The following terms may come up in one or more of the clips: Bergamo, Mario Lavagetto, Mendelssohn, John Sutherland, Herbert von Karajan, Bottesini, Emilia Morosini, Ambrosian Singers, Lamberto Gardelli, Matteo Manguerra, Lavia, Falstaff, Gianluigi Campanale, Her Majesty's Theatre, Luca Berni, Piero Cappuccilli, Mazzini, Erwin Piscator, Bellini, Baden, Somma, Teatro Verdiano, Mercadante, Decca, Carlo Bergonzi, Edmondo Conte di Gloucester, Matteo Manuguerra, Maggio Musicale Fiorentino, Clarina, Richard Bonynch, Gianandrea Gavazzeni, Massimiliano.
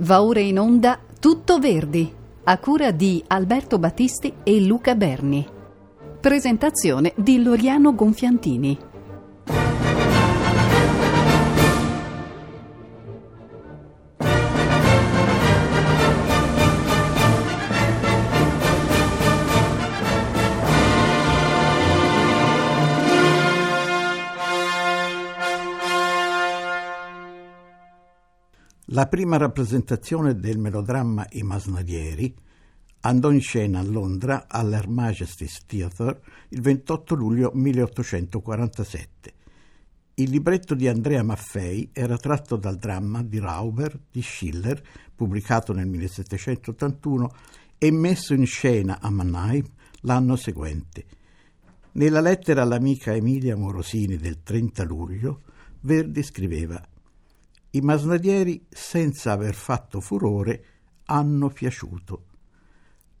Va ora in onda Tutto Verdi, a cura di Alberto Battisti e Luca Berni. Presentazione di Loriano Gonfiantini. La prima rappresentazione del melodramma I Masnadieri andò in scena a Londra all'Her Majesty's Theatre il 28 luglio 1847. Il libretto di Andrea Maffei era tratto dal dramma di Rauber di Schiller, pubblicato nel 1781 e messo in scena a Mannheim l'anno seguente. Nella lettera all'amica Emilia Morosini del 30 luglio, Verdi scriveva: «I Masnadieri, senza aver fatto furore, hanno piaciuto».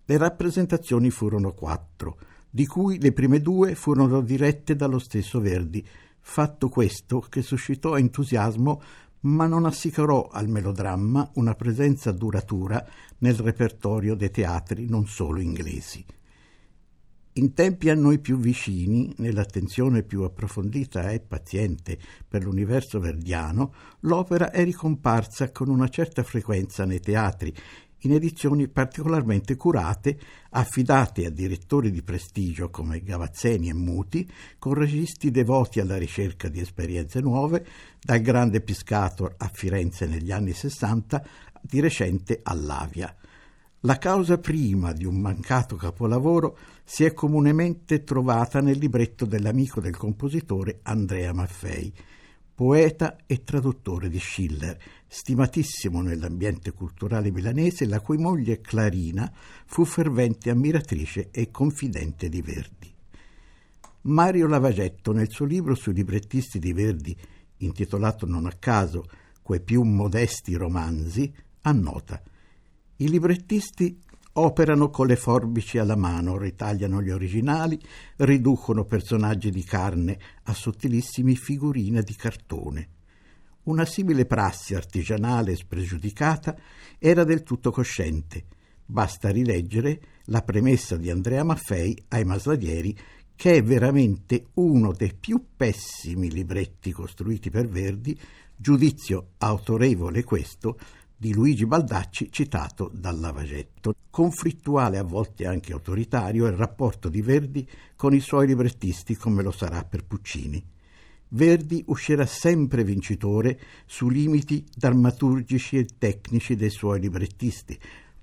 Le rappresentazioni furono 4, di cui le prime 2 furono dirette dallo stesso Verdi, fatto questo che suscitò entusiasmo ma non assicurò al melodramma una presenza duratura nel repertorio dei teatri non solo inglesi. In tempi a noi più vicini, nell'attenzione più approfondita e paziente per l'universo verdiano, l'opera è ricomparsa con una certa frequenza nei teatri, in edizioni particolarmente curate, affidate a direttori di prestigio come Gavazzeni e Muti, con registi devoti alla ricerca di esperienze nuove, dal grande Piscator a Firenze negli anni 60, di recente a Lavia. La causa prima di un mancato capolavoro si è comunemente trovata nel libretto dell'amico del compositore Andrea Maffei, poeta e traduttore di Schiller, stimatissimo nell'ambiente culturale milanese, la cui moglie Clarina fu fervente ammiratrice e confidente di Verdi. Mario Lavagetto, nel suo libro sui librettisti di Verdi, intitolato non a caso Quei più modesti romanzi, annota: «I librettisti operano con le forbici alla mano, ritagliano gli originali, riducono personaggi di carne a sottilissimi figurine di cartone. Una simile prassi artigianale e spregiudicata era del tutto cosciente. Basta rileggere la premessa di Andrea Maffei ai Masnadieri, che è veramente uno dei più pessimi libretti costruiti per Verdi, giudizio autorevole questo, di Luigi Baldacci, citato dal Lavagetto». Conflittuale, a volte anche autoritario, è il rapporto di Verdi con i suoi librettisti, come lo sarà per Puccini. Verdi uscirà sempre vincitore sui limiti drammaturgici e tecnici dei suoi librettisti,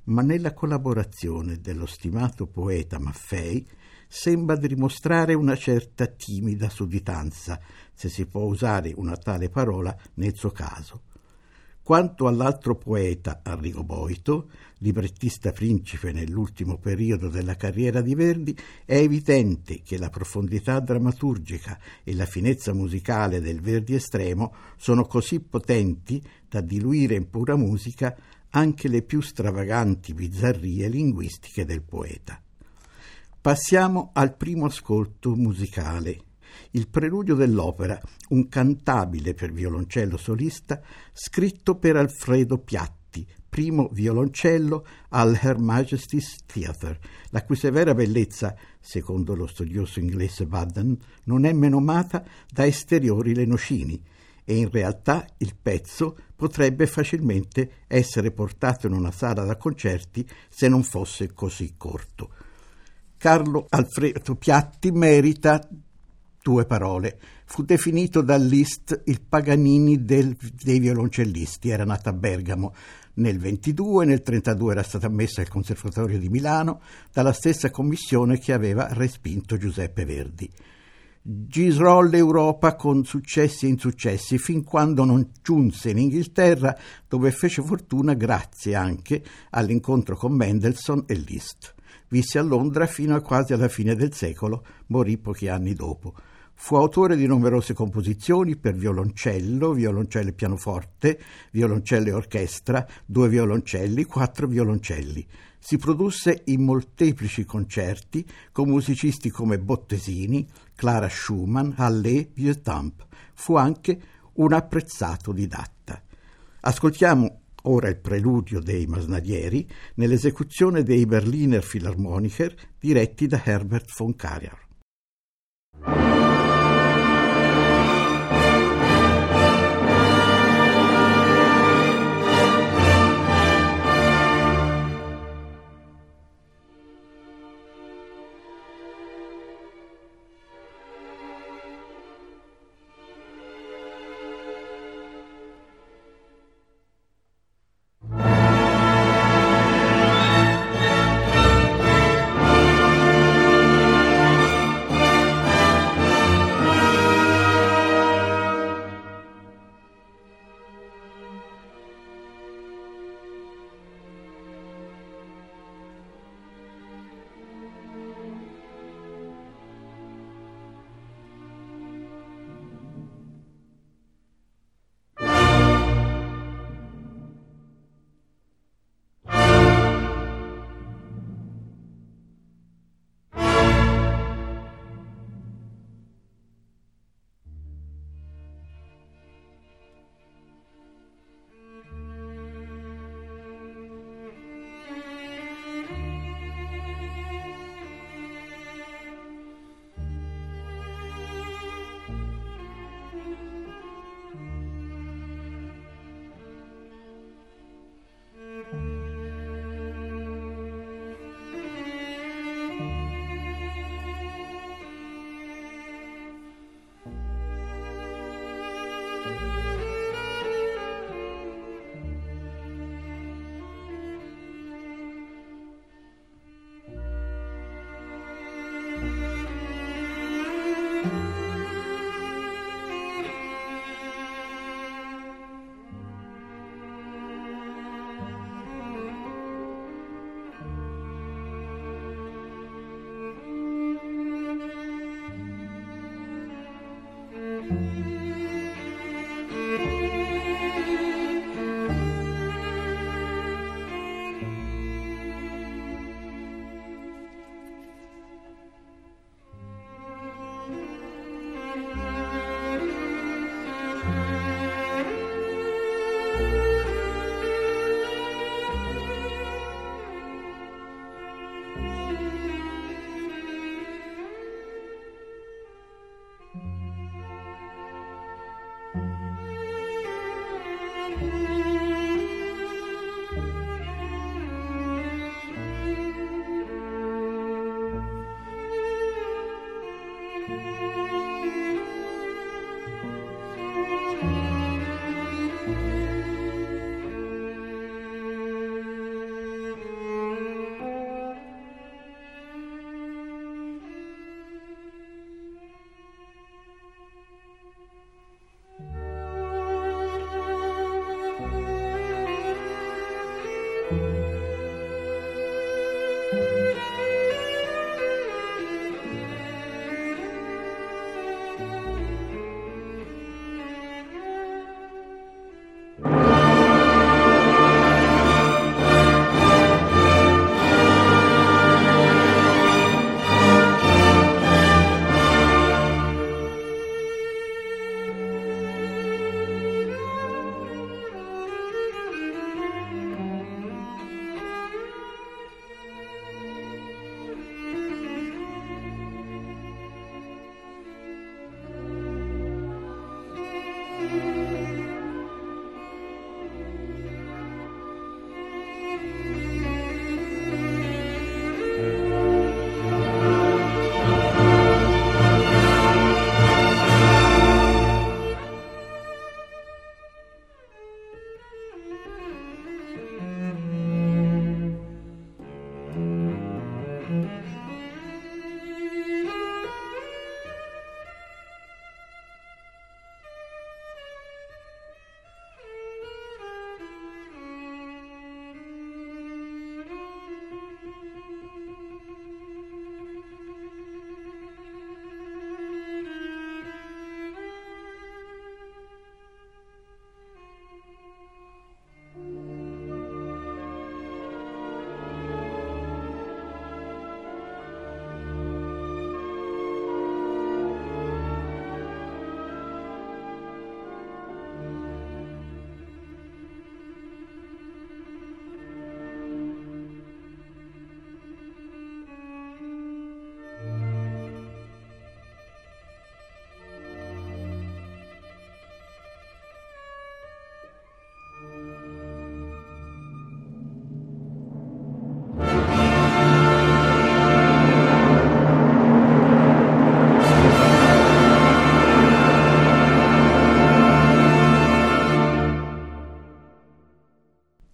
ma nella collaborazione dello stimato poeta Maffei sembra dimostrare una certa timida sudditanza, se si può usare una tale parola nel suo caso. Quanto all'altro poeta, Arrigo Boito, librettista principe nell'ultimo periodo della carriera di Verdi, è evidente che la profondità drammaturgica e la finezza musicale del Verdi estremo sono così potenti da diluire in pura musica anche le più stravaganti bizzarrie linguistiche del poeta. Passiamo al primo ascolto musicale. Il preludio dell'opera, un cantabile per violoncello solista scritto per Alfredo Piatti, primo violoncello al Her Majesty's Theatre, la cui severa bellezza, secondo lo studioso inglese Baden, non è menomata da esteriori lenocini, e in realtà il pezzo potrebbe facilmente essere portato in una sala da concerti se non fosse così corto. Carlo Alfredo Piatti merita 2 parole. Fu definito da Liszt il Paganini dei violoncellisti. Era nato a Bergamo nel 22, nel 32 era stata ammessa al Conservatorio di Milano dalla stessa commissione che aveva respinto Giuseppe Verdi. Girò l'Europa con successi e insuccessi fin quando non giunse in Inghilterra, dove fece fortuna grazie anche all'incontro con Mendelssohn e Liszt. Visse a Londra fino a quasi alla fine del secolo, morì pochi anni dopo. Fu autore di numerose composizioni per violoncello, violoncello e pianoforte, violoncello e orchestra, 2 violoncelli, 4 violoncelli. Si produsse in molteplici concerti con musicisti come Bottesini, Clara Schumann, Hallé, Vieuxtemps. Fu anche un apprezzato didatta. Ascoltiamo ora il preludio dei Masnadieri, nell'esecuzione dei Berliner Philharmoniker diretti da Herbert von Karajan.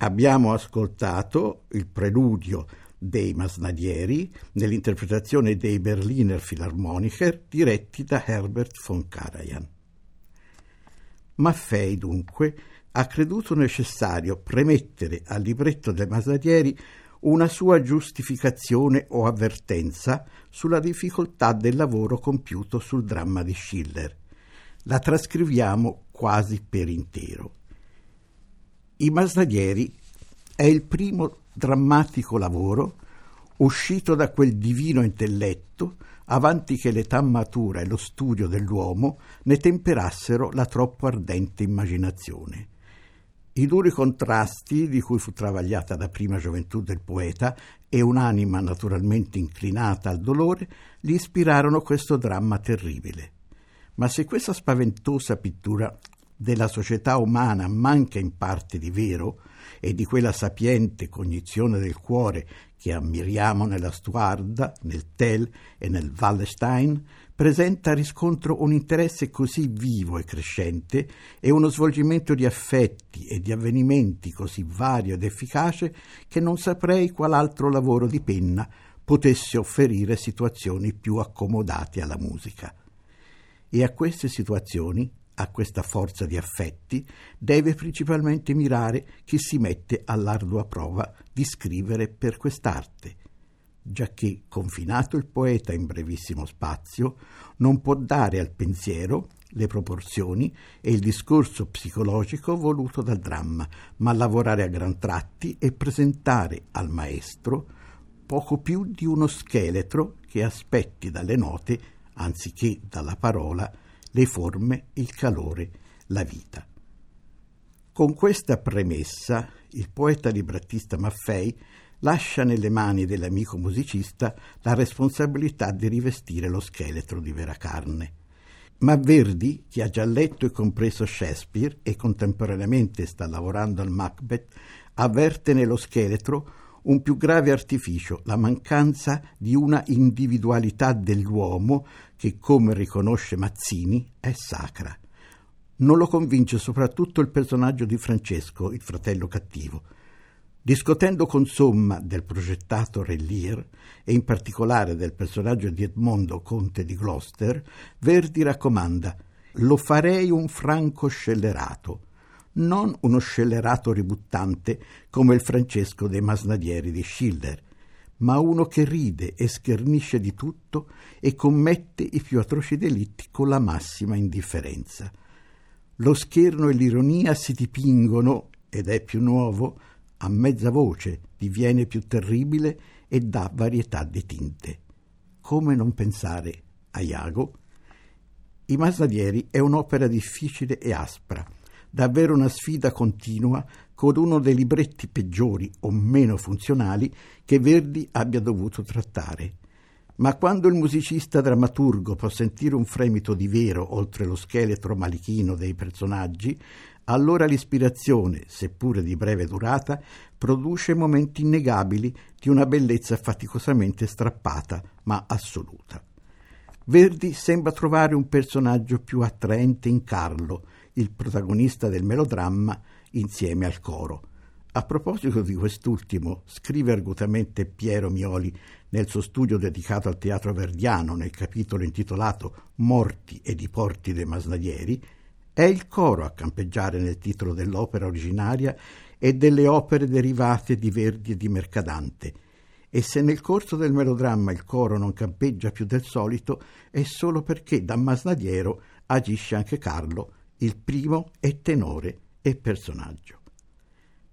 Abbiamo ascoltato il preludio dei Masnadieri nell'interpretazione dei Berliner Philharmoniker diretti da Herbert von Karajan. Maffei, dunque, ha creduto necessario premettere al libretto dei Masnadieri una sua giustificazione o avvertenza sulla difficoltà del lavoro compiuto sul dramma di Schiller. La trascriviamo quasi per intero. I Masnadieri è il primo drammatico lavoro uscito da quel divino intelletto avanti che l'età matura e lo studio dell'uomo ne temperassero la troppo ardente immaginazione. I duri contrasti di cui fu travagliata la prima gioventù del poeta e un'anima naturalmente inclinata al dolore gli ispirarono questo dramma terribile. Ma se questa spaventosa pittura della società umana manca in parte di vero e di quella sapiente cognizione del cuore che ammiriamo nella Stuarda, nel Tell e nel Wallenstein, presenta a riscontro un interesse così vivo e crescente e uno svolgimento di affetti e di avvenimenti così vario ed efficace che non saprei qual altro lavoro di penna potesse offrire situazioni più accomodate alla musica. E a queste situazioni, a questa forza di affetti, deve principalmente mirare chi si mette all'ardua prova di scrivere per quest'arte, giacché, confinato il poeta in brevissimo spazio, non può dare al pensiero le proporzioni e il discorso psicologico voluto dal dramma, ma lavorare a gran tratti e presentare al maestro poco più di uno scheletro che aspetti dalle note, anziché dalla parola, le forme, il calore, la vita. Con questa premessa il poeta librettista Maffei lascia nelle mani dell'amico musicista la responsabilità di rivestire lo scheletro di vera carne. Ma Verdi, che ha già letto e compreso Shakespeare e contemporaneamente sta lavorando al Macbeth, avverte nello scheletro un più grave artificio, la mancanza di una individualità dell'uomo che, come riconosce Mazzini, è sacra. Non lo convince soprattutto il personaggio di Francesco, il fratello cattivo. Discutendo con Somma del progettato Re Lear e in particolare del personaggio di Edmondo, conte di Gloucester, Verdi raccomanda: «Lo farei un franco scellerato». Non uno scellerato ributtante come il Francesco dei Masnadieri di Schiller, ma uno che ride e schernisce di tutto e commette i più atroci delitti con la massima indifferenza. Lo scherno e l'ironia si dipingono, ed è più nuovo, a mezza voce, diviene più terribile e dà varietà di tinte. Come non pensare a Iago? I Masnadieri è un'opera difficile e aspra, davvero una sfida continua con uno dei libretti peggiori o meno funzionali che Verdi abbia dovuto trattare. Ma quando il musicista drammaturgo può sentire un fremito di vero oltre lo scheletro malichino dei personaggi, allora l'ispirazione, seppure di breve durata, produce momenti innegabili di una bellezza faticosamente strappata ma assoluta. Verdi sembra trovare un personaggio più attraente in Carlo, il protagonista del melodramma, insieme al coro. A proposito di quest'ultimo, scrive argutamente Piero Mioli nel suo studio dedicato al teatro verdiano nel capitolo intitolato Morti e diporti dei Masnadieri: è il coro a campeggiare nel titolo dell'opera originaria e delle opere derivate di Verdi e di Mercadante, e se nel corso del melodramma il coro non campeggia più del solito è solo perché da masnadiero agisce anche Carlo, il primo è tenore e personaggio.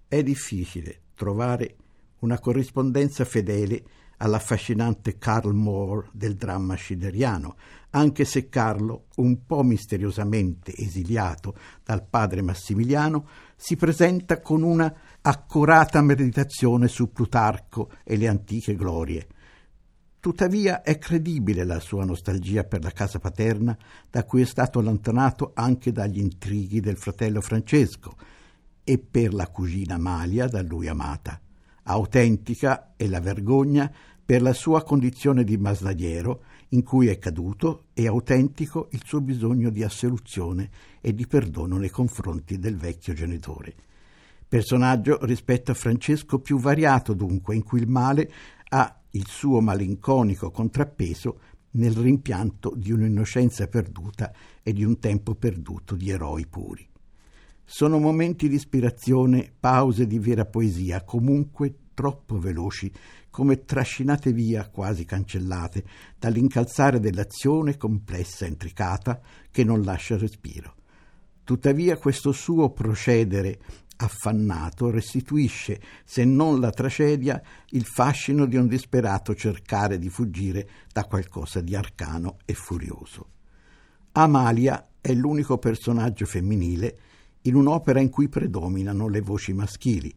È difficile trovare una corrispondenza fedele all'affascinante Karl Moor del dramma schilleriano, anche se Carlo, un po' misteriosamente esiliato dal padre Massimiliano, si presenta con una accurata meditazione su Plutarco e le antiche glorie. Tuttavia è credibile la sua nostalgia per la casa paterna, da cui è stato allontanato anche dagli intrighi del fratello Francesco, e per la cugina Amalia da lui amata. Autentica è la vergogna per la sua condizione di masnadiero in cui è caduto, e autentico il suo bisogno di assoluzione e di perdono nei confronti del vecchio genitore. Personaggio rispetto a Francesco più variato dunque, in cui il male ha il suo malinconico contrappeso nel rimpianto di un'innocenza perduta e di un tempo perduto di eroi puri. Sono momenti di ispirazione, pause di vera poesia, comunque troppo veloci, come trascinate via, quasi cancellate, dall'incalzare dell'azione complessa e intricata che non lascia respiro. Tuttavia questo suo procedere affannato restituisce, se non la tragedia, il fascino di un disperato cercare di fuggire da qualcosa di arcano e furioso. Amalia è l'unico personaggio femminile in un'opera in cui predominano le voci maschili,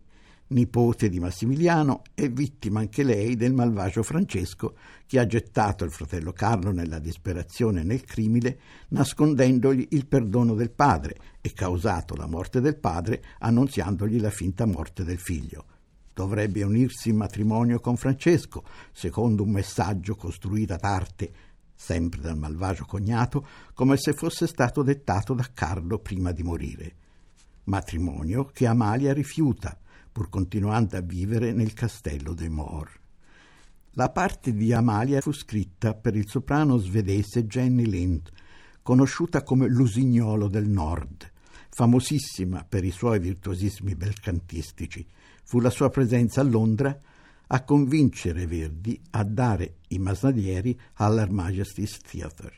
nipote di Massimiliano e vittima anche lei del malvagio Francesco, che ha gettato il fratello Carlo nella disperazione e nel crimine, nascondendogli il perdono del padre e causato la morte del padre annunziandogli la finta morte del figlio. Dovrebbe unirsi in matrimonio con Francesco, secondo un messaggio costruito ad arte, sempre dal malvagio cognato, come se fosse stato dettato da Carlo prima di morire. Matrimonio che Amalia rifiuta, pur continuando a vivere nel castello dei Moor. La parte di Amalia fu scritta per il soprano svedese Jenny Lind, conosciuta come l'usignolo del Nord, famosissima per i suoi virtuosismi belcantistici. Fu la sua presenza a Londra a convincere Verdi a dare I Masnadieri all'Her Majesty's Theatre.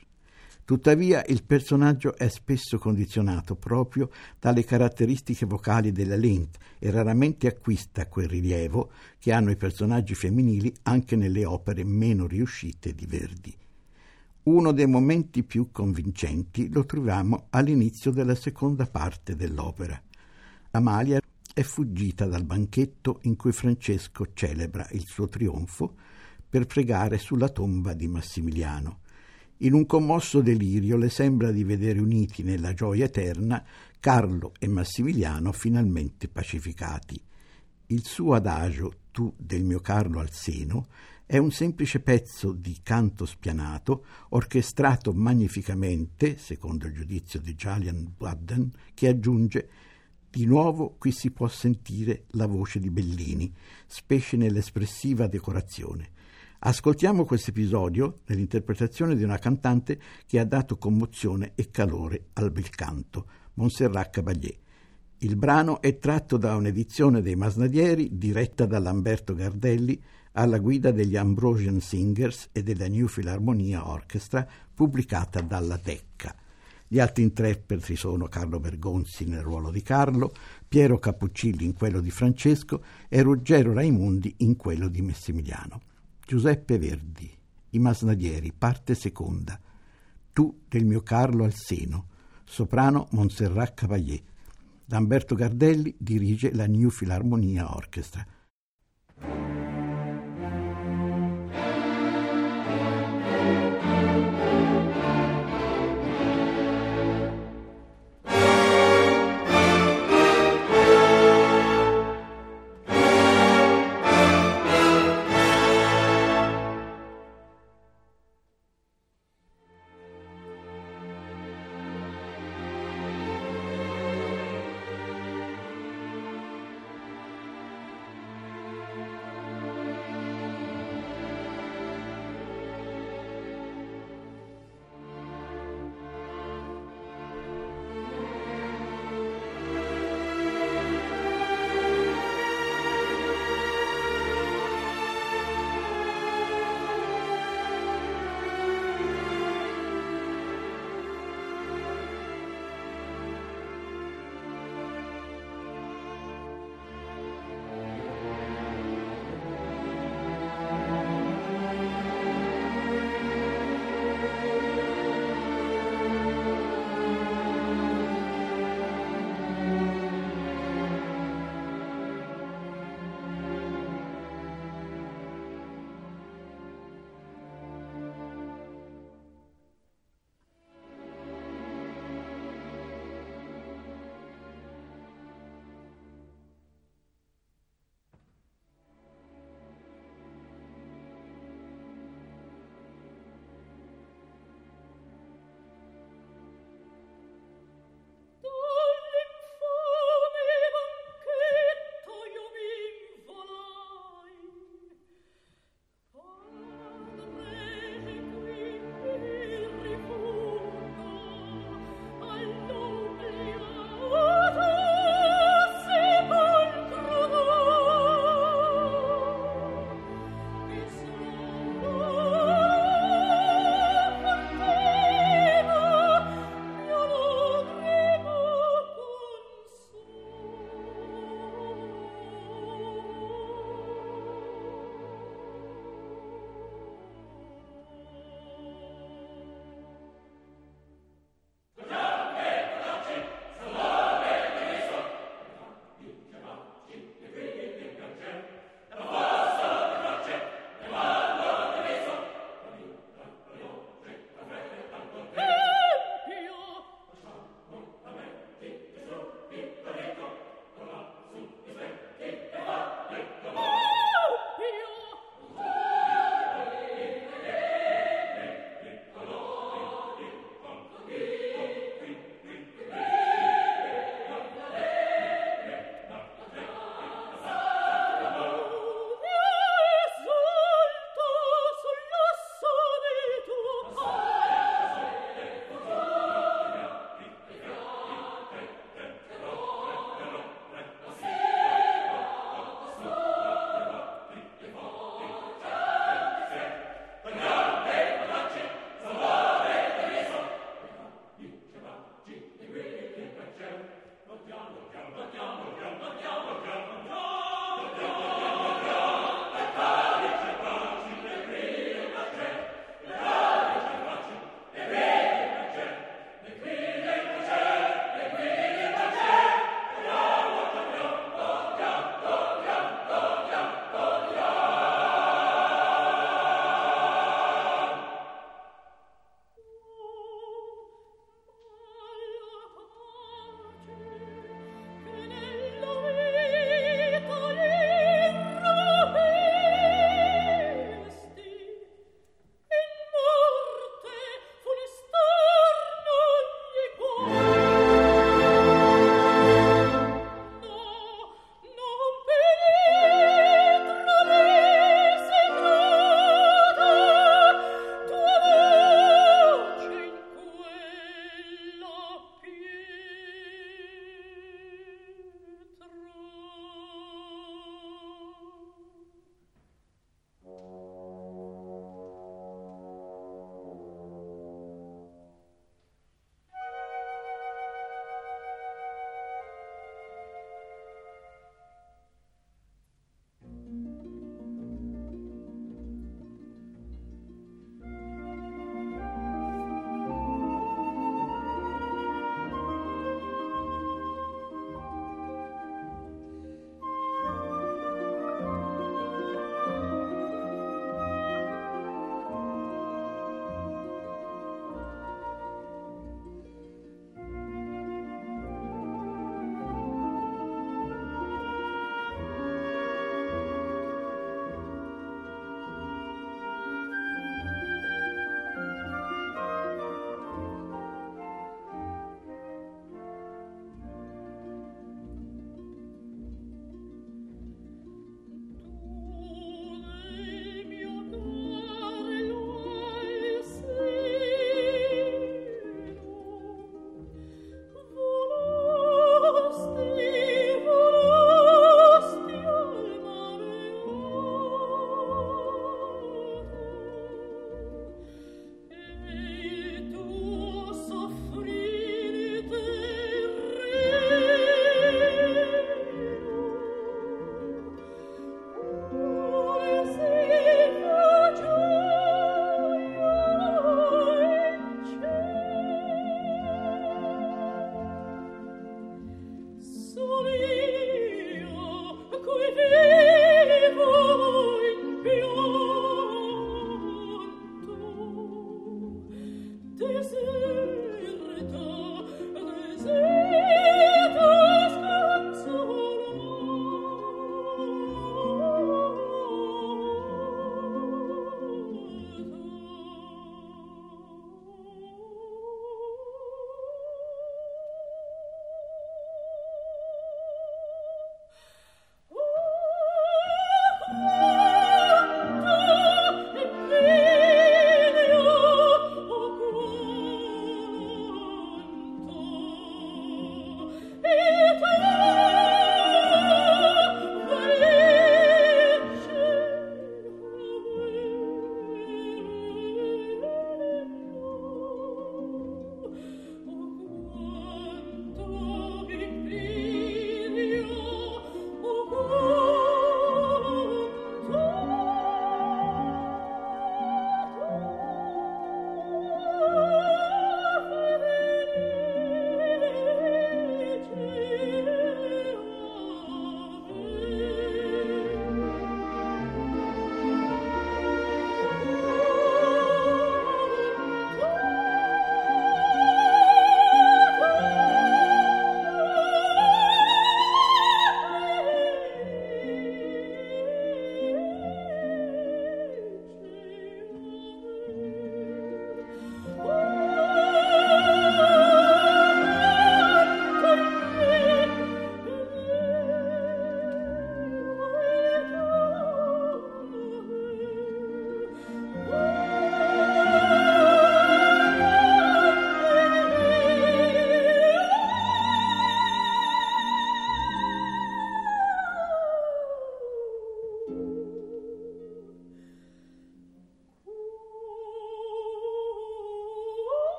Tuttavia il personaggio è spesso condizionato proprio dalle caratteristiche vocali della Lind e raramente acquista quel rilievo che hanno i personaggi femminili anche nelle opere meno riuscite di Verdi. Uno dei momenti più convincenti lo troviamo all'inizio della seconda parte dell'opera. Amalia è fuggita dal banchetto in cui Francesco celebra il suo trionfo per pregare sulla tomba di Massimiliano. In un commosso delirio le sembra di vedere uniti nella gioia eterna Carlo e Massimiliano finalmente pacificati. Il suo adagio «Tu del mio Carlo al seno» è un semplice pezzo di canto spianato, orchestrato magnificamente, secondo il giudizio di Julian Budden, che aggiunge «Di nuovo qui si può sentire la voce di Bellini, specie nell'espressiva decorazione». Ascoltiamo questo episodio nell'interpretazione di una cantante che ha dato commozione e calore al bel canto, Montserrat Caballé. Il brano è tratto da un'edizione dei Masnadieri diretta da Lamberto Gardelli alla guida degli Ambrosian Singers e della New Philharmonia Orchestra, pubblicata dalla Decca. Gli altri interpreti sono Carlo Bergonzi nel ruolo di Carlo, Piero Cappuccilli in quello di Francesco e Ruggero Raimondi in quello di Massimiliano. Giuseppe Verdi, I Masnadieri, parte seconda. Tu del mio Carlo al seno, soprano Montserrat Caballé. Lamberto Gardelli dirige la New Philharmonia Orchestra.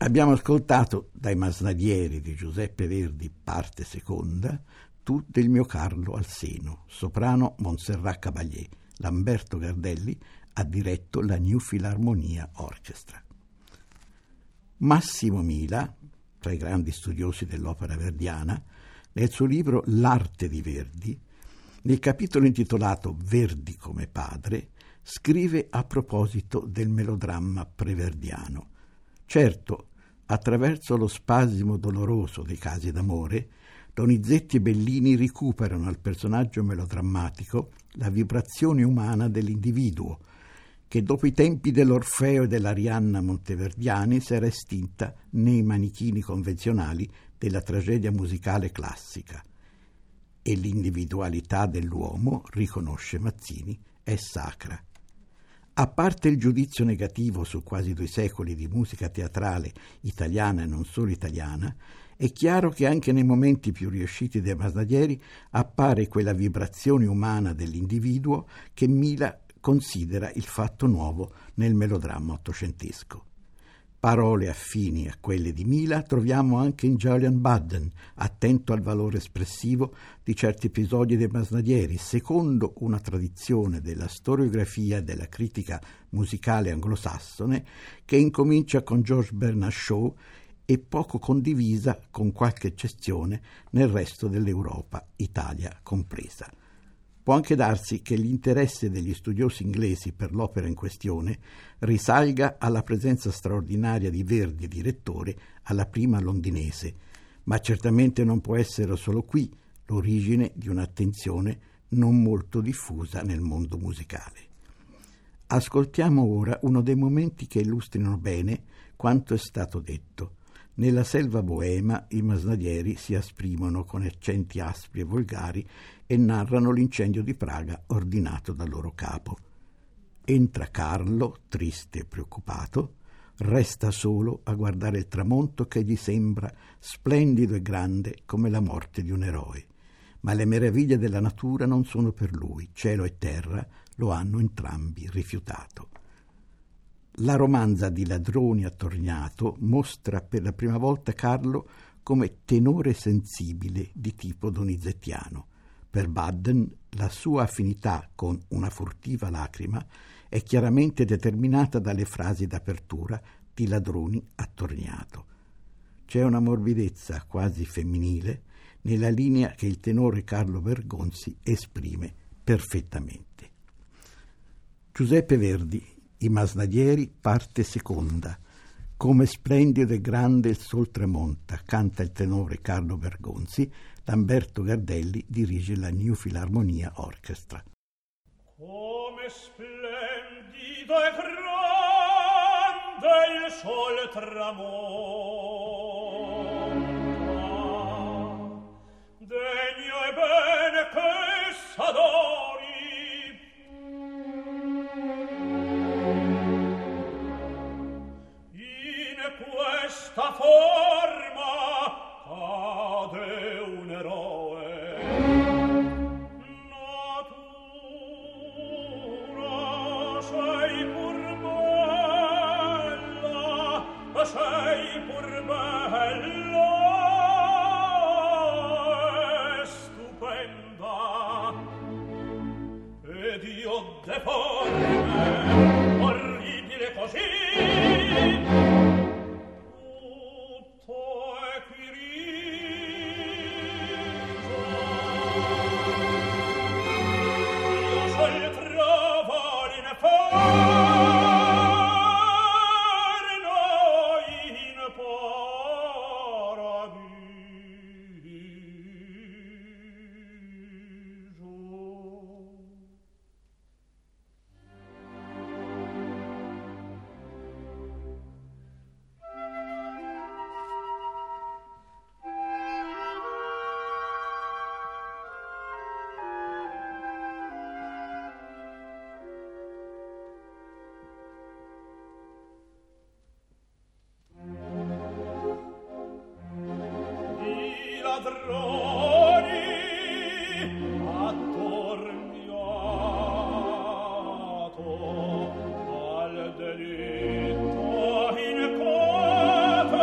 Abbiamo ascoltato dai Masnadieri di Giuseppe Verdi, parte seconda, Tu del mio Carlo al seno, soprano Montserrat Caballé. Lamberto Gardelli ha diretto la New Philharmonia Orchestra. Massimo Mila, tra i grandi studiosi dell'opera verdiana, nel suo libro L'arte di Verdi, nel capitolo intitolato Verdi come padre, scrive a proposito del melodramma preverdiano. Certo, attraverso lo spasimo doloroso dei casi d'amore, Donizetti e Bellini recuperano al personaggio melodrammatico la vibrazione umana dell'individuo, che dopo i tempi dell'Orfeo e dell'Arianna monteverdiani si era estinta nei manichini convenzionali della tragedia musicale classica. E l'individualità dell'uomo, riconosce Mazzini, è sacra. A parte il giudizio negativo su quasi 2 secoli di musica teatrale italiana e non solo italiana, è chiaro che anche nei momenti più riusciti dei Masnadieri appare quella vibrazione umana dell'individuo che Mila considera il fatto nuovo nel melodramma ottocentesco. Parole affini a quelle di Mila troviamo anche in Julian Budden, attento al valore espressivo di certi episodi dei Masnadieri, secondo una tradizione della storiografia e della critica musicale anglosassone che incomincia con George Bernard Shaw e poco condivisa, con qualche eccezione, nel resto dell'Europa, Italia compresa. Può anche darsi che l'interesse degli studiosi inglesi per l'opera in questione risalga alla presenza straordinaria di Verdi direttore alla prima londinese, ma certamente non può essere solo qui l'origine di un'attenzione non molto diffusa nel mondo musicale. Ascoltiamo ora uno dei momenti che illustrino bene quanto è stato detto. Nella selva boema i Masnadieri si esprimono con accenti aspri e volgari e narrano l'incendio di Praga ordinato dal loro capo. Entra Carlo, triste e preoccupato, resta solo a guardare il tramonto che gli sembra splendido e grande come la morte di un eroe. Ma le meraviglie della natura non sono per lui, cielo e terra lo hanno entrambi rifiutato. La romanza di Ladroni attorniato mostra per la prima volta Carlo come tenore sensibile di tipo donizettiano. Per Budden la sua affinità con Una furtiva lacrima è chiaramente determinata dalle frasi d'apertura di Ladroni attorniato. C'è una morbidezza quasi femminile nella linea che il tenore Carlo Bergonzi esprime perfettamente. Giuseppe Verdi, I Masnadieri, parte seconda. Come splendido e grande il sol tramonta, canta il tenore Carlo Bergonzi. Lamberto Gardelli dirige la New Philharmonia Orchestra. Come splendido e grande il sol tramonta, degno e bene che s'adori. Questa forma cade un eroe, natura sei pur bella e stupenda, ed io deforme, orribile così. Delitto in cota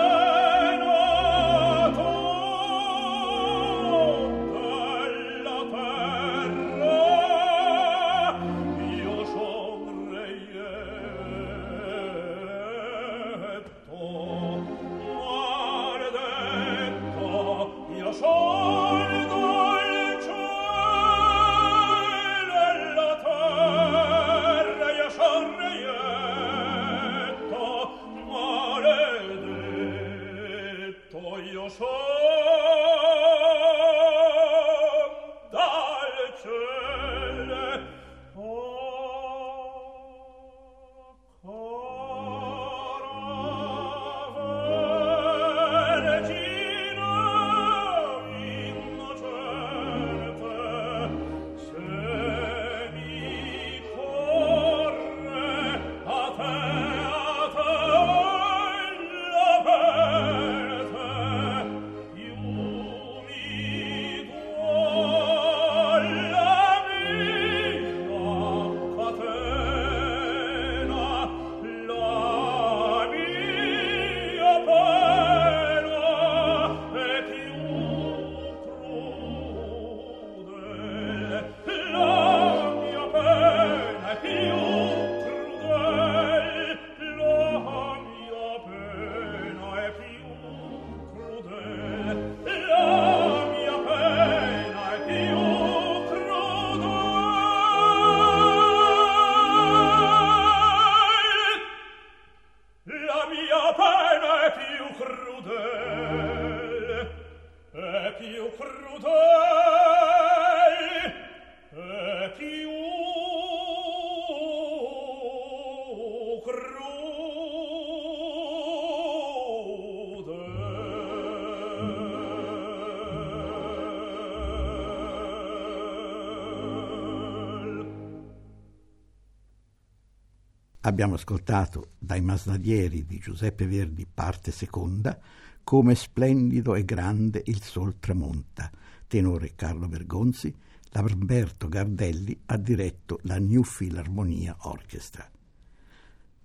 Abbiamo ascoltato dai Masnadieri di Giuseppe Verdi, parte seconda, Come splendido e grande il sol tramonta, tenore Carlo Bergonzi. Lamberto Gardelli ha diretto la New Philharmonia Orchestra.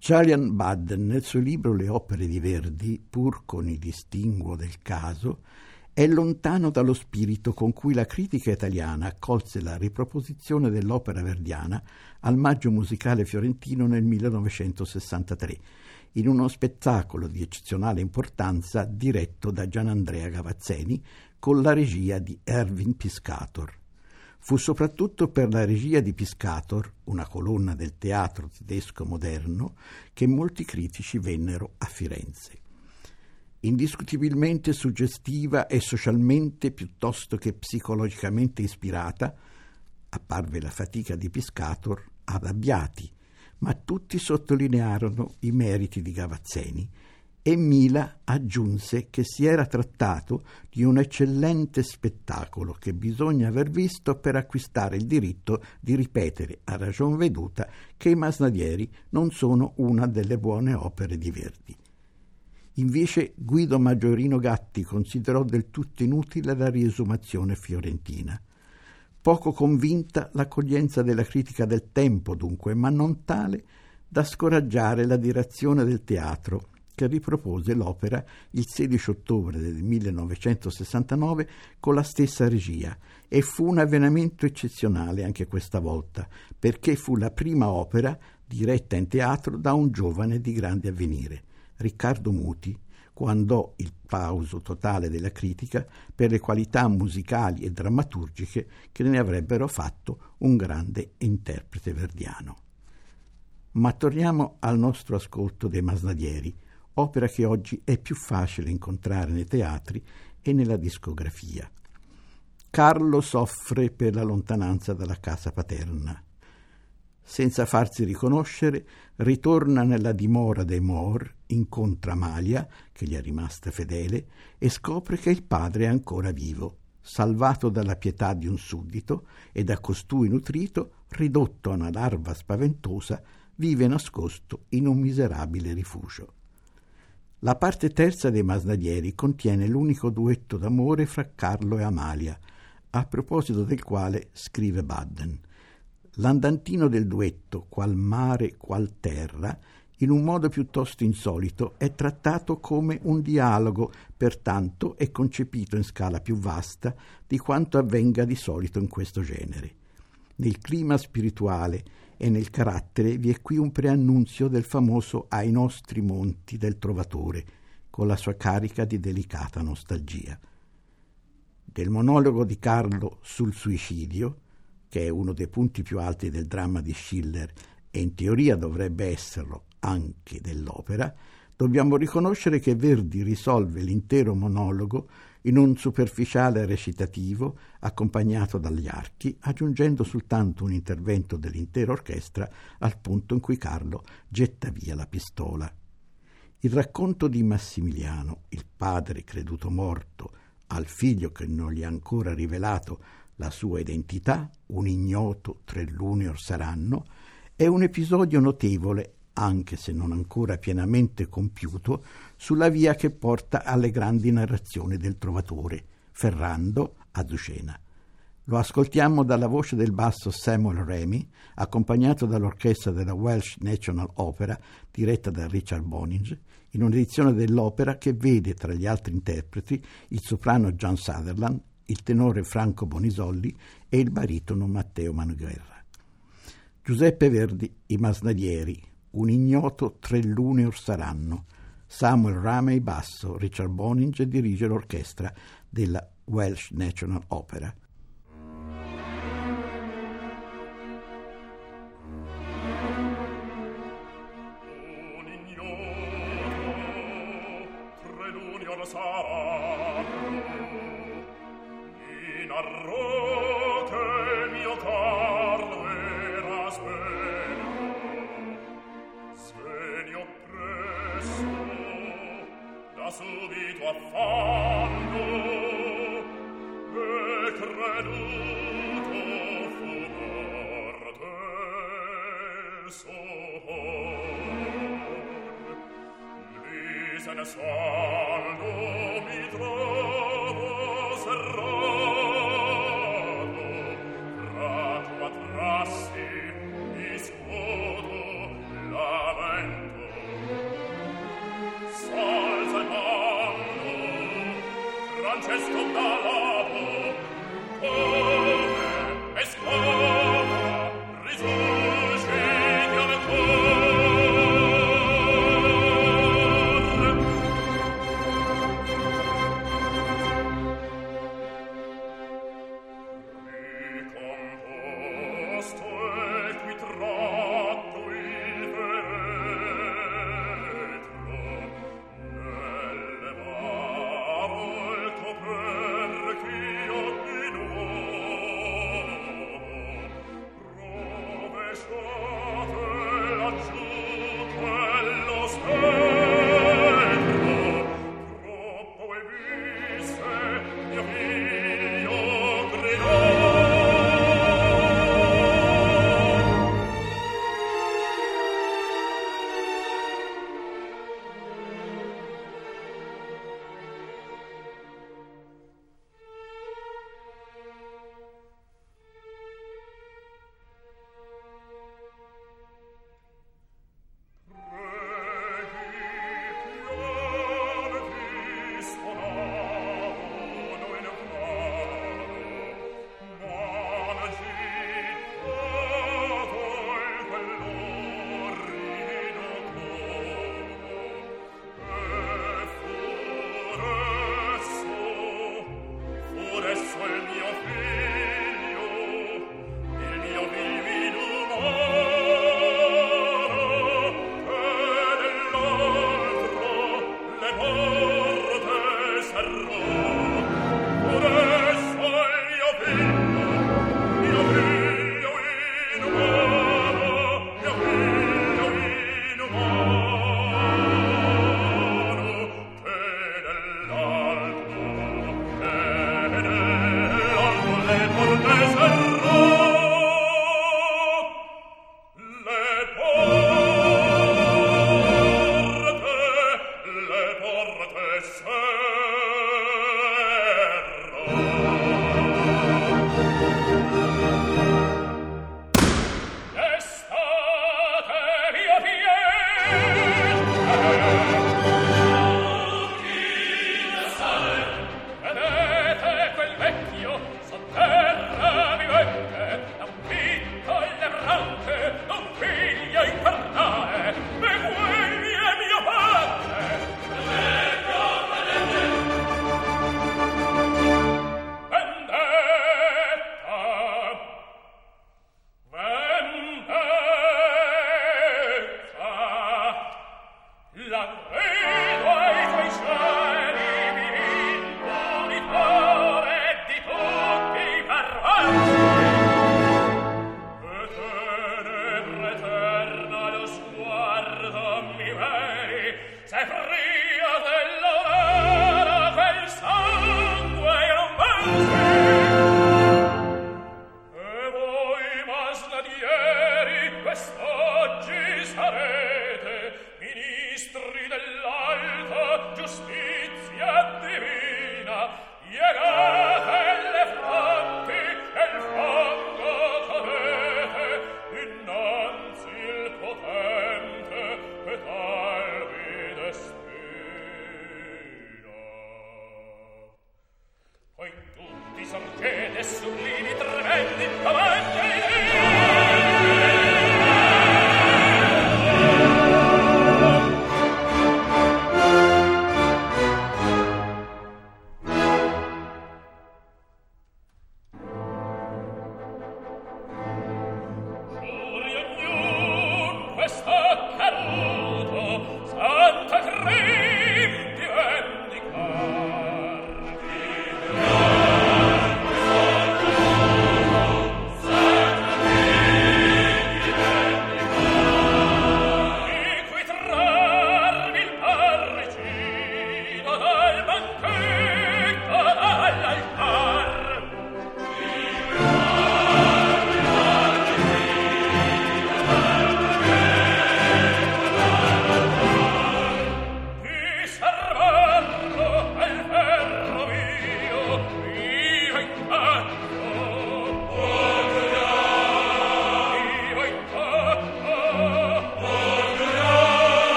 Julian Budden, nel suo libro Le opere di Verdi, pur con il distinguo del caso, è lontano dallo spirito con cui la critica italiana accolse la riproposizione dell'opera verdiana al Maggio Musicale Fiorentino nel 1963, in uno spettacolo di eccezionale importanza diretto da Gianandrea Gavazzeni con la regia di Erwin Piscator. Fu soprattutto per la regia di Piscator, una colonna del teatro tedesco moderno, che molti critici vennero a Firenze. Indiscutibilmente suggestiva e socialmente piuttosto che psicologicamente ispirata, apparve la fatica di Piscator ad Abbiati, ma tutti sottolinearono i meriti di Gavazzeni e Mila aggiunse che si era trattato di un eccellente spettacolo che bisogna aver visto per acquistare il diritto di ripetere a ragion veduta che i Masnadieri non sono una delle buone opere di Verdi. Invece Guido Maggiorino Gatti considerò del tutto inutile la riesumazione fiorentina. Poco convinta l'accoglienza della critica del tempo, dunque, ma non tale da scoraggiare la direzione del teatro, che ripropose l'opera il 16 ottobre del 1969 con la stessa regia, e fu un avvenimento eccezionale anche questa volta, perché fu la prima opera diretta in teatro da un giovane di grande avvenire, Riccardo Muti, quando il plauso totale della critica per le qualità musicali e drammaturgiche che ne avrebbero fatto un grande interprete verdiano. Ma torniamo al nostro ascolto dei Masnadieri, opera che oggi è più facile incontrare nei teatri e nella discografia. Carlo soffre per la lontananza dalla casa paterna. Senza farsi riconoscere, ritorna nella dimora dei Moor, incontra Amalia, che gli è rimasta fedele, e scopre che il padre è ancora vivo, salvato dalla pietà di un suddito e da costui nutrito, ridotto a una larva spaventosa, vive nascosto in un miserabile rifugio. La parte terza dei Masnadieri contiene l'unico duetto d'amore fra Carlo e Amalia, a proposito del quale scrive Budden: l'andantino del duetto, qual mare, qual terra, in un modo piuttosto insolito è trattato come un dialogo, pertanto è concepito in scala più vasta di quanto avvenga di solito in questo genere. Nel clima spirituale e nel carattere vi è qui un preannunzio del famoso Ai nostri monti del Trovatore, con la sua carica di delicata nostalgia. Del monologo di Carlo sul suicidio, che è uno dei punti più alti del dramma di Schiller e in teoria dovrebbe esserlo anche dell'opera, dobbiamo riconoscere che Verdi risolve l'intero monologo in un superficiale recitativo accompagnato dagli archi, aggiungendo soltanto un intervento dell'intera orchestra al punto in cui Carlo getta via la pistola. Il racconto di Massimiliano, il padre creduto morto, al figlio che non gli ha ancora rivelato la sua identità, un ignoto tre l'unior saranno, è un episodio notevole, anche se non ancora pienamente compiuto, sulla via che porta alle grandi narrazioni del Trovatore, Ferrando, a Ducena. Lo ascoltiamo dalla voce del basso Samuel Remy, accompagnato dall'orchestra della Welsh National Opera, diretta da Richard Boninge, in un'edizione dell'opera che vede, tra gli altri interpreti, il soprano John Sutherland, il tenore Franco Bonisolli e il baritono Matteo Manguerra. Giuseppe Verdi, I Masnadieri, un ignoto tre l'unior saranno. Samuel Ramey basso, Richard Boninge dirige l'orchestra della Welsh National Opera. Un ignoto tre l'unior saranno, mi narrò che mio Carlo era subito affanno e creduto fu morte solo.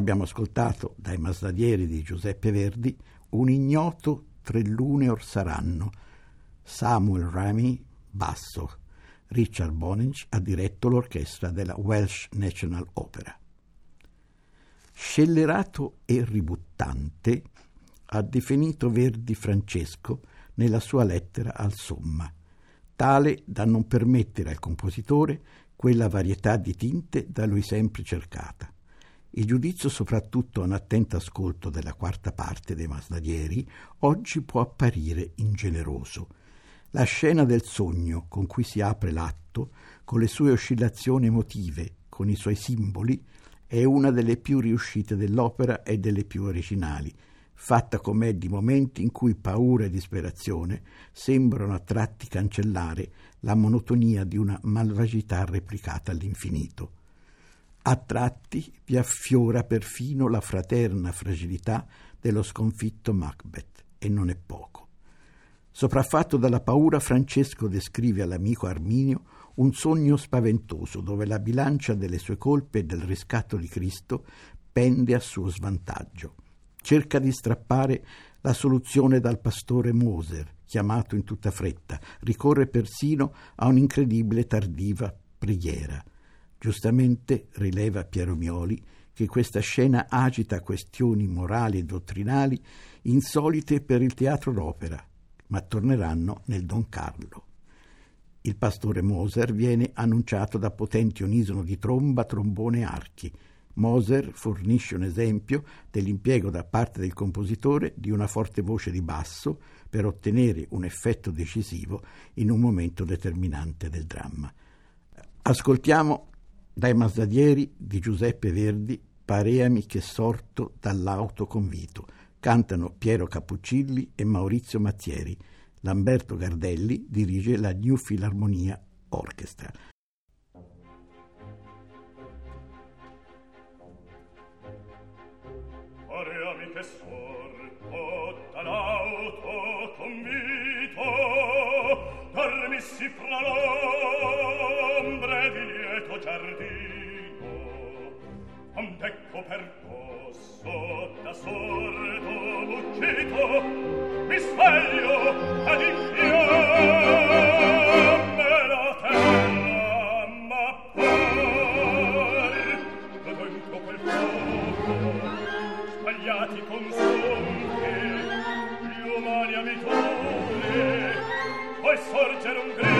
Abbiamo ascoltato dai Masnadieri di Giuseppe Verdi un ignoto tre lune or saranno. Samuel Remy, basso. Richard Bonynch ha diretto l'orchestra della Welsh National Opera. Scellerato e ributtante, ha definito Verdi Francesco nella sua lettera al Somma, tale da non permettere al compositore quella varietà di tinte da lui sempre cercata. Il giudizio, soprattutto a un attento ascolto della quarta parte dei Masnadieri, oggi può apparire ingeneroso. La scena del sogno con cui si apre l'atto, con le sue oscillazioni emotive, con i suoi simboli, è una delle più riuscite dell'opera e delle più originali, fatta com'è di momenti in cui paura e disperazione sembrano a tratti cancellare la monotonia di una malvagità replicata all'infinito. A tratti vi affiora perfino la fraterna fragilità dello sconfitto Macbeth, e non è poco. Sopraffatto dalla paura, Francesco descrive all'amico Arminio un sogno spaventoso dove la bilancia delle sue colpe e del riscatto di Cristo pende a suo svantaggio. Cerca di strappare la soluzione dal pastore Moser, chiamato in tutta fretta, ricorre persino a un'incredibile tardiva preghiera. Giustamente rileva Piero Mioli che questa scena agita questioni morali e dottrinali insolite per il teatro d'opera, ma torneranno nel Don Carlo. Il pastore Moser viene annunciato da potenti unisono di tromba, trombone e archi. Moser fornisce un esempio dell'impiego da parte del compositore di una forte voce di basso per ottenere un effetto decisivo in un momento determinante del dramma. Ascoltiamo dai Masnadieri di Giuseppe Verdi, Pareami che sorto dall'autoconvito. Cantano Piero Cappuccilli e Maurizio Mazzieri. Lamberto Gardelli dirige la New Philharmonia Orchestra. Pareami che sorto dall'autoconvito, dormissi fra l'ombre di lieto giardino, ond'ecco percosso da sordo mucchito, mi sveglio ad infiamme la terra, ma par da dentro quel fuoco sbagliati consonte gli umani amitori, poi sorgere un grido.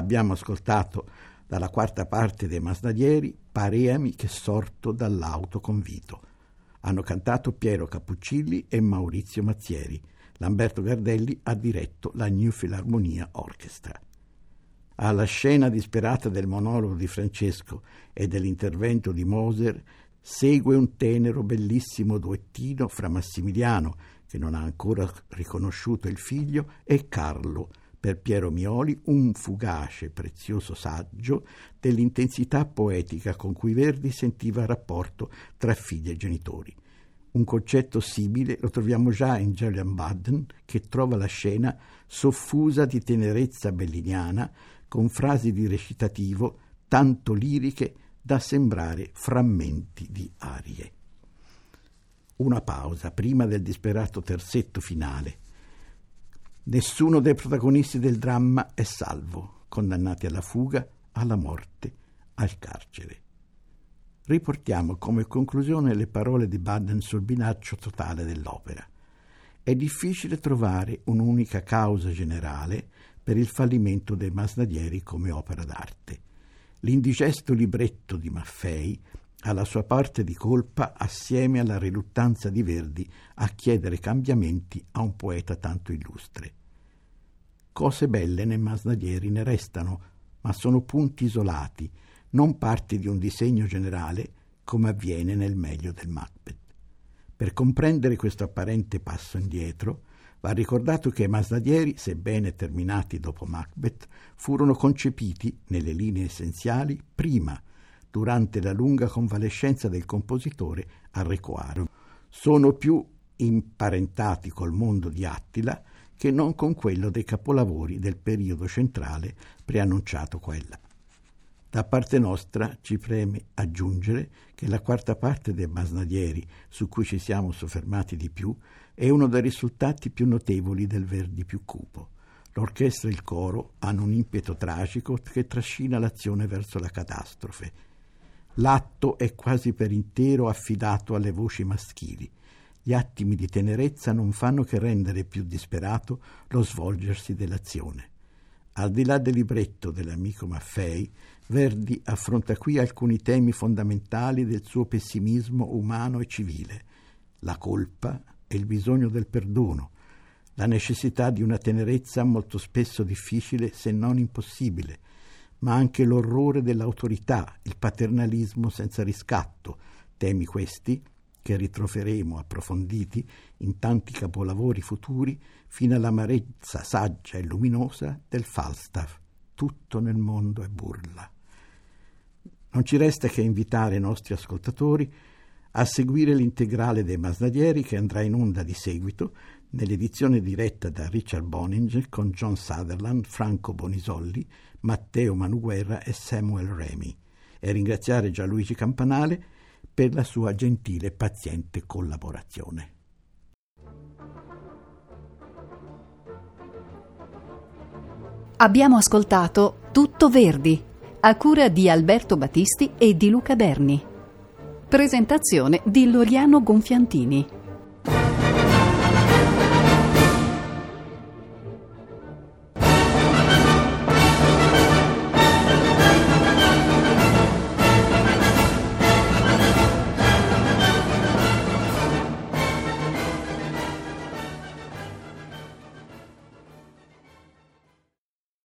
abbiamo ascoltato dalla quarta parte dei Masnadieri Pareami che sorto dall'auto convito. Hanno cantato Piero Cappuccilli e Maurizio Mazzieri. Lamberto Gardelli ha diretto la New Philharmonia Orchestra. Alla scena disperata del monologo di Francesco e dell'intervento di Moser segue un tenero bellissimo duettino fra Massimiliano, che non ha ancora riconosciuto il figlio, e Carlo, per Piero Mioli un fugace prezioso saggio dell'intensità poetica con cui Verdi sentiva il rapporto tra figli e genitori. Un concetto simile lo troviamo già in Julian Budden, che trova la scena soffusa di tenerezza belliniana, con frasi di recitativo tanto liriche da sembrare frammenti di arie. Una pausa prima del disperato terzetto finale. Nessuno dei protagonisti del dramma è salvo, condannati alla fuga, alla morte, al carcere. Riportiamo come conclusione le parole di Baden sul binaccio totale dell'opera. È difficile trovare un'unica causa generale per il fallimento dei Masnadieri come opera d'arte. L'indigesto libretto di Maffei ha la sua parte di colpa assieme alla riluttanza di Verdi a chiedere cambiamenti a un poeta tanto illustre. Cose belle nei Masnadieri ne restano, ma sono punti isolati, non parte di un disegno generale come avviene nel meglio del Macbeth. Per comprendere questo apparente passo indietro, va ricordato che i Masnadieri, sebbene terminati dopo Macbeth, furono concepiti, nelle linee essenziali, prima, durante la lunga convalescenza del compositore a Recoaro. Sono più imparentati col mondo di Attila che non con quello dei capolavori del periodo centrale preannunciato qua e là. Da parte nostra ci preme aggiungere che la quarta parte dei Masnadieri, su cui ci siamo soffermati di più, è uno dei risultati più notevoli del Verdi più cupo. L'orchestra e il coro hanno un impeto tragico che trascina l'azione verso la catastrofe. L'atto è quasi per intero affidato alle voci maschili. Gli attimi di tenerezza non fanno che rendere più disperato lo svolgersi dell'azione. Al di là del libretto dell'amico Maffei, Verdi affronta qui alcuni temi fondamentali del suo pessimismo umano e civile: la colpa e il bisogno del perdono, la necessità di una tenerezza molto spesso difficile se non impossibile, ma anche l'orrore dell'autorità, il paternalismo senza riscatto, temi questi che ritroveremo approfonditi in tanti capolavori futuri fino all'amarezza saggia e luminosa del Falstaff. Tutto nel mondo è burla. Non ci resta che invitare i nostri ascoltatori a seguire l'integrale dei Masnadieri, che andrà in onda di seguito nell'edizione diretta da Richard Boning con John Sutherland, Franco Bonisolli, Matteo Manuguerra e Samuel Remy, e ringraziare Gianluigi Campanale per la sua gentile e paziente collaborazione. Abbiamo ascoltato Tutto Verdi, a cura di Alberto Battisti e di Luca Berni. Presentazione di Loriano Gonfiantini.